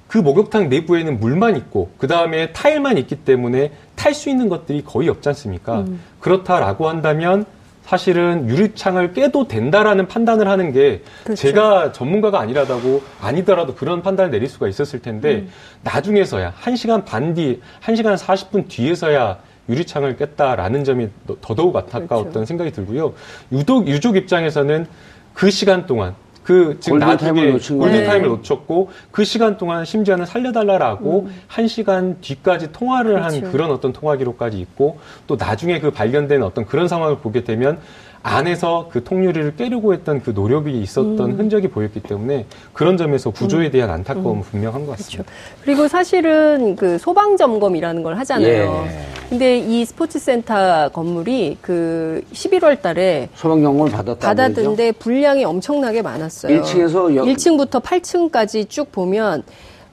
그 목욕탕 내부에는 물만 있고 그 다음에 타일만 있기 때문에 탈 수 있는 것들이 거의 없지 않습니까? 음. 그렇다라고 한다면 사실은 유리창을 깨도 된다라는 판단을 하는 게 그렇죠. 제가 전문가가 아니라다고 아니더라도 그런 판단을 내릴 수가 있었을 텐데 음. 나중에서야 한 시간 반 뒤, 한 시간 사십 분 뒤에서야 유리창을 깼다라는 점이 더더욱 안타까웠던 그렇죠. 생각이 들고요. 유독 유족 입장에서는 그 시간 동안 그 지금 나중에 골든타임을 놓쳤고 그 시간 동안 심지어는 살려달라라고 음. 한 시간 뒤까지 통화를 그렇죠. 한 그런 어떤 통화 기록까지 있고 또 나중에 그 발견된 어떤 그런 상황을 보게 되면 안에서 그 통유리를 깨려고 했던 그 노력이 있었던 음. 흔적이 보였기 때문에 그런 점에서 구조에 대한 안타까움은 음. 분명한 것 같습니다. 그렇죠. 그리고 사실은 그 소방점검이라는 걸 하잖아요. 예. 근데 이 스포츠센터 건물이 그 십일월 달에 소방점검을 받았다는데 분량이 엄청나게 많았어요. 일 층에서 여... 일 층부터 팔 층까지 쭉 보면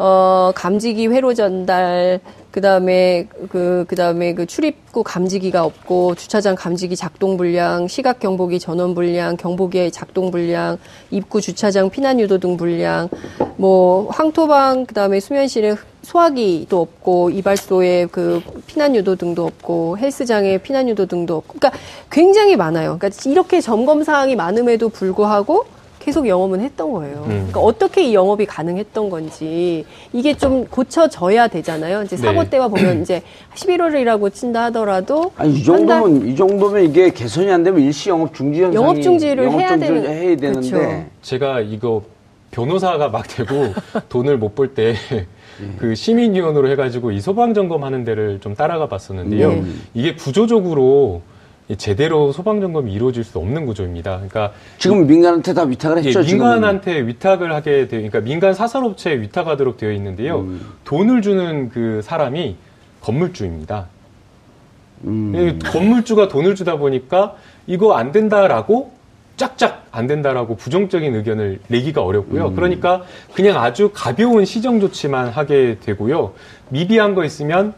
어, 감지기 회로 전달, 그 다음에, 그, 그 다음에 그 출입구 감지기가 없고, 주차장 감지기 작동 불량, 시각 경보기 전원 불량, 경보기의 작동 불량, 입구 주차장 피난 유도 등 불량, 뭐, 황토방, 그 다음에 수면실에 소화기도 없고, 이발소에 그 피난 유도 등도 없고, 헬스장에 피난 유도 등도 없고, 그러니까 굉장히 많아요. 그러니까 이렇게 점검 사항이 많음에도 불구하고, 계속 영업은 했던 거예요. 음. 그러니까 어떻게 이 영업이 가능했던 건지 이게 좀 고쳐져야 되잖아요. 이제 사고 네. 때와 보면 이제 십일월이라고 친다 하더라도 아니, 이 정도면 달... 이 정도면 이게 개선이 안 되면 일시 영업 중지 현상이 영업 중지를 영업 해야, 되는... 해야 되는데 그렇죠. 제가 이거 변호사가 막 되고 돈을 못 벌 때 그 시민위원으로 해가지고 이 소방 점검하는 데를 좀 따라가 봤었는데요. 네. 이게 구조적으로 제대로 소방점검이 이루어질 수 없는 구조입니다. 그러니까 지금 민간한테 다 위탁을 했죠. 예, 민간한테 지금은. 위탁을 하게 되어, 그러니까 민간 사설업체에 위탁하도록 되어 있는데요. 음. 돈을 주는 그 사람이 건물주입니다. 음. 예, 건물주가 돈을 주다 보니까 이거 안 된다라고 쫙쫙 안 된다라고 부정적인 의견을 내기가 어렵고요. 음. 그러니까 그냥 아주 가벼운 시정 조치만 하게 되고요. 미비한 거 있으면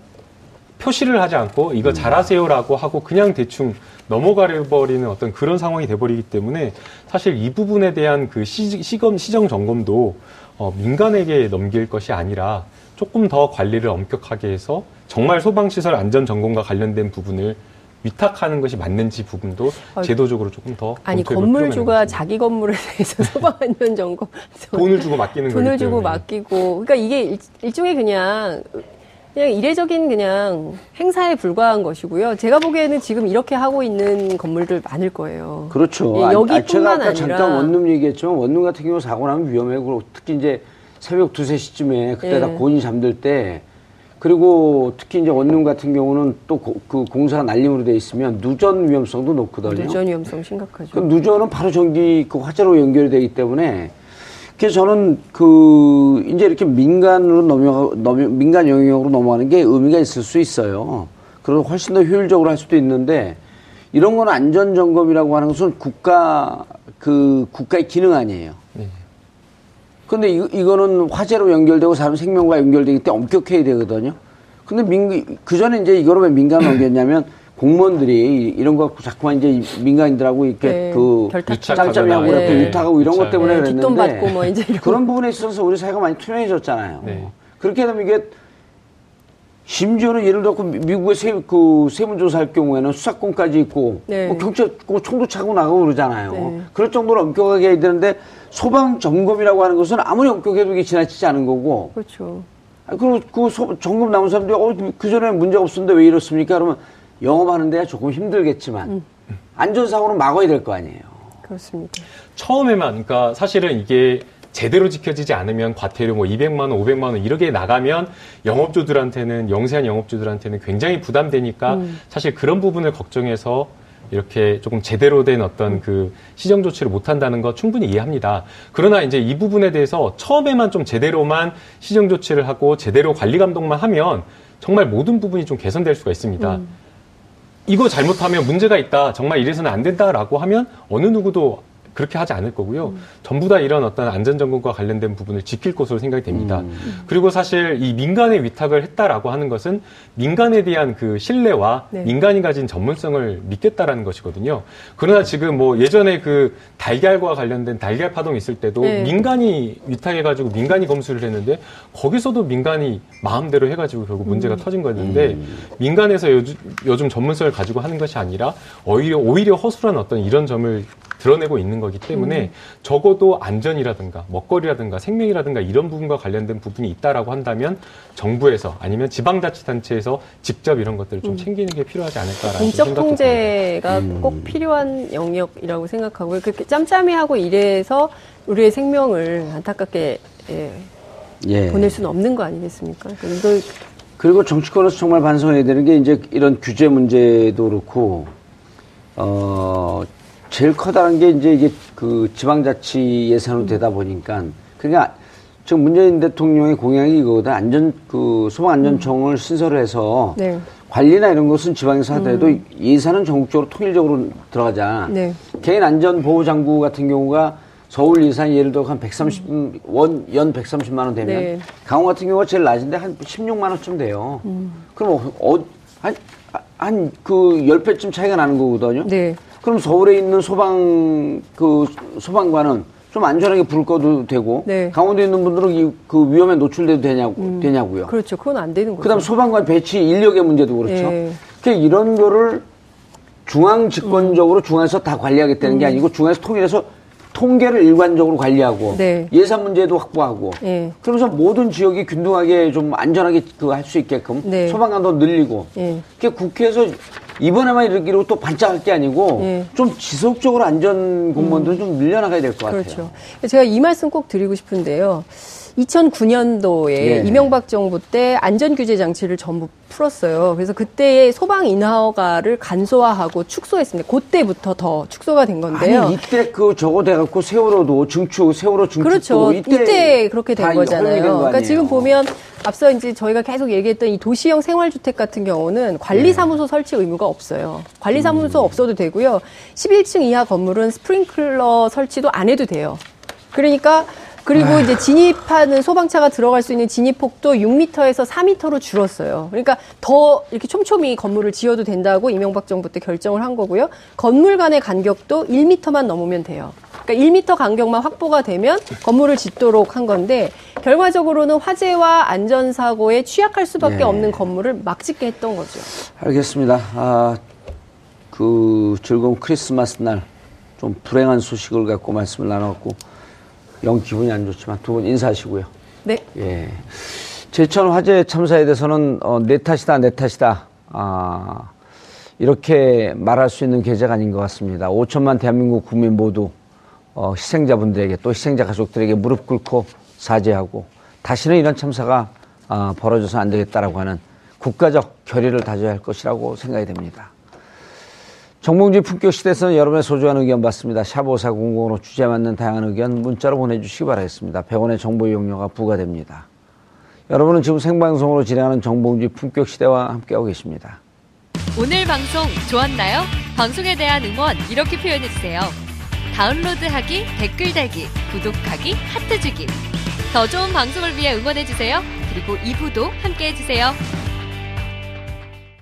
표시를 하지 않고 이거 잘하세요라고 하고 그냥 대충 넘어가려버리는 어떤 그런 상황이 돼버리기 때문에 사실 이 부분에 대한 그 시, 시검, 시정 점검도 어, 민간에게 넘길 것이 아니라 조금 더 관리를 엄격하게 해서 정말 소방시설 안전 점검과 관련된 부분을 위탁하는 것이 맞는지 부분도 제도적으로 조금 더 아니 건물주가 자기 건물에 대해서 소방안전 점검 돈을 주고 맡기는 거기 때문에 돈을 주고 맡기고 그러니까 이게 일, 일종의 그냥 그냥 이례적인 그냥 행사에 불과한 것이고요. 제가 보기에는 지금 이렇게 하고 있는 건물들 많을 거예요. 그렇죠. 예, 여기뿐만 아니라 잠깐 원룸 얘기했지만 원룸 같은 경우 사고 나면 위험해고 특히 이제 새벽 두세 시쯤에 그때 예. 다 고인이 잠들 때 그리고 특히 이제 원룸 같은 경우는 또 그 공사 날림으로 돼 있으면 누전 위험성도 높거든요. 누전 위험성 심각하죠. 그럼 누전은 바로 전기 그 화재로 연결되기 때문에 그래서 저는 그 이제 이렇게 민간으로 넘어 넘어 민간 영역으로 넘어가는 게 의미가 있을 수 있어요. 그래서 훨씬 더 효율적으로 할 수도 있는데 이런 건 안전 점검이라고 하는 것은 국가 그 국가의 기능 아니에요. 네. 근데 이, 이거는 화재로 연결되고 사람 생명과 연결되기 때문에 엄격해야 되거든요. 근데 민, 그 전에 이제 이걸 왜 민간을 넘겼냐면 공무원들이 이런 거 자꾸만 이제 민간인들하고 이렇게 네, 그 짬짬이하고 이렇게 네. 유탁하고 이런 것 때문에 네, 그랬는데 뒷돈 받고 뭐 이제 이런 그런 부분에 있어서 우리 사회가 많이 투명해졌잖아요. 네. 그렇게 되면 이게 심지어는 예를 들어 미국의 세, 그 세무조사할 경우에는 수사권까지 있고 네. 뭐 경찰 뭐 총도 차고 나가고 그러잖아요. 네. 그럴 정도로 엄격하게 해야 되는데 소방 점검이라고 하는 것은 아무리 엄격해도 이게 지나치지 않은 거고. 그렇죠. 아, 그리고 그 소, 점검 나온 사람들이 어, 그 전에 문제가 없었는데 왜 이렇습니까? 그러면 영업하는 데가 조금 힘들겠지만 음. 안전상으로 막아야 될 거 아니에요. 그렇습니다. 처음에만 그러니까 사실은 이게 제대로 지켜지지 않으면 과태료 뭐 이백만 원, 오백만 원 이렇게 나가면 영업주들한테는 영세한 영업주들한테는 굉장히 부담되니까 음. 사실 그런 부분을 걱정해서 이렇게 조금 제대로 된 어떤 그 시정 조치를 못 한다는 거 충분히 이해합니다. 그러나 이제 이 부분에 대해서 처음에만 좀 제대로만 시정 조치를 하고 제대로 관리 감독만 하면 정말 모든 부분이 좀 개선될 수가 있습니다. 음. 이거 잘못하면 문제가 있다. 정말 이래서는 안 된다라고 하면 어느 누구도 그렇게 하지 않을 거고요. 음. 전부 다 이런 어떤 안전점검과 관련된 부분을 지킬 것으로 생각이 됩니다. 음. 그리고 사실 이 민간에 위탁을 했다라고 하는 것은 민간에 대한 그 신뢰와 네. 민간이 가진 전문성을 믿겠다라는 것이거든요. 그러나 지금 뭐 예전에 그 달걀과 관련된 달걀 파동이 있을 때도 네. 민간이 위탁해가지고 민간이 검수를 했는데 거기서도 민간이 마음대로 해가지고 결국 문제가 음. 터진 거였는데 음. 민간에서 요즘, 요즘 전문성을 가지고 하는 것이 아니라 오히려, 오히려 허술한 어떤 이런 점을 드러내고 있는 거기 때문에 음. 적어도 안전이라든가 먹거리라든가 생명이라든가 이런 부분과 관련된 부분이 있다라고 한다면 정부에서 아니면 지방자치단체에서 직접 이런 것들을 좀 챙기는 게 필요하지 않을까라는 공적 생각도 통제가 듭니다. 꼭 필요한 영역이라고 생각하고요. 그렇게 짬짬이 하고 이래서 우리의 생명을 안타깝게 예, 예. 보낼 수는 없는 거 아니겠습니까? 그러니까 이걸 그리고 정치권에서 정말 반성해야 되는 게 이제 이런 규제 문제도 그렇고 어. 제일 커다란 게 이제 이게 그 지방자치 예산으로 되다 보니까 그러니까 지금 문재인 대통령의 공약이 이거거든. 안전 그 소방안전청을 신설해서 네. 관리나 이런 것은 지방에서 하더라도 음. 예산은 전국적으로 통일적으로 들어가자. 네. 개인 안전 보호 장구 같은 경우가 서울 예산이 예를 들어 한 백삼십 원 연 백삼십만 원 되면 네. 강원 같은 경우가 제일 낮은데 한 십육만 원쯤 돼요. 음. 그럼 어, 한 한 그 십 배쯤 차이가 나는 거거든요. 네. 그럼 서울에 있는 소방, 그, 소방관은 좀 안전하게 불 꺼도 되고, 네. 강원도에 있는 분들은 이, 그 위험에 노출돼도 되냐고, 음, 되냐고요. 그렇죠. 그건 안 되는 거죠. 그 다음 소방관 배치 인력의 문제도 그렇죠. 네. 그러니까 이런 거를 중앙 집권적으로 음. 중앙에서 다 관리하겠다는 음. 게 아니고, 중앙에서 통일해서 통계를 일관적으로 관리하고, 네. 예산 문제도 확보하고, 네. 그러면서 모든 지역이 균등하게 좀 안전하게 그 할 수 있게끔, 네. 소방관도 늘리고, 네. 그러니까 국회에서 이번에만 이러기로 또 반짝할 게 아니고 예. 좀 지속적으로 안전 공무원들은 음. 좀 밀려나가야 될 것 그렇죠. 같아요. 그렇죠. 제가 이 말씀 꼭 드리고 싶은데요. 이천구 년도에 예. 이명박 정부 때 안전 규제 장치를 전부 풀었어요. 그래서 그때의 소방 인허가를 간소화하고 축소했습니다. 그때부터 더 축소가 된 건데요. 아니 이때 그 저거 돼갖고 세월호도 증축, 세월호 증축도 그렇죠. 이때, 이때 그렇게 된 거잖아요. 된 그러니까 지금 보면 앞서 이제 저희가 계속 얘기했던 이 도시형 생활주택 같은 경우는 관리사무소 네. 설치 의무가 없어요. 관리사무소 음. 없어도 되고요. 십일 층 이하 건물은 스프링클러 설치도 안 해도 돼요. 그러니까 그리고 에휴. 이제 진입하는 소방차가 들어갈 수 있는 진입폭도 육 미터에서 사 미터로 줄었어요. 그러니까 더 이렇게 촘촘히 건물을 지어도 된다고 이명박 정부 때 결정을 한 거고요. 건물 간의 간격도 일 미터만 넘으면 돼요. 그러니까 일 미터 간격만 확보가 되면 건물을 짓도록 한 건데 결과적으로는 화재와 안전사고에 취약할 수밖에 예. 없는 건물을 막 짓게 했던 거죠. 알겠습니다. 아, 그 즐거운 크리스마스 날 좀 불행한 소식을 갖고 말씀을 나눴고 영 기분이 안 좋지만 두 분 인사하시고요. 네. 예. 제천 화재 참사에 대해서는 어, 내 탓이다, 내 탓이다. 아, 이렇게 말할 수 있는 계제가 아닌 것 같습니다. 오천만 대한민국 국민 모두 어, 희생자분들에게 또 희생자 가족들에게 무릎 꿇고 사죄하고 다시는 이런 참사가 어, 벌어져서 안 되겠다라고 하는 국가적 결의를 다져야 할 것이라고 생각이 됩니다. 정봉주 품격 시대에서는 여러분의 소중한 의견 받습니다. 샵 오사공공으로 주제 맞는 다양한 의견 문자로 보내주시기 바라겠습니다. 백 원의 정보 이용료가 부과됩니다. 여러분은 지금 생방송으로 진행하는 정봉주 품격 시대와 함께하고 계십니다. 오늘 방송 좋았나요? 방송에 대한 응원 이렇게 표현해주세요. 다운로드하기, 댓글 달기, 구독하기, 하트 주기. 더 좋은 방송을 위해 응원해주세요. 그리고 이 부도 함께해주세요.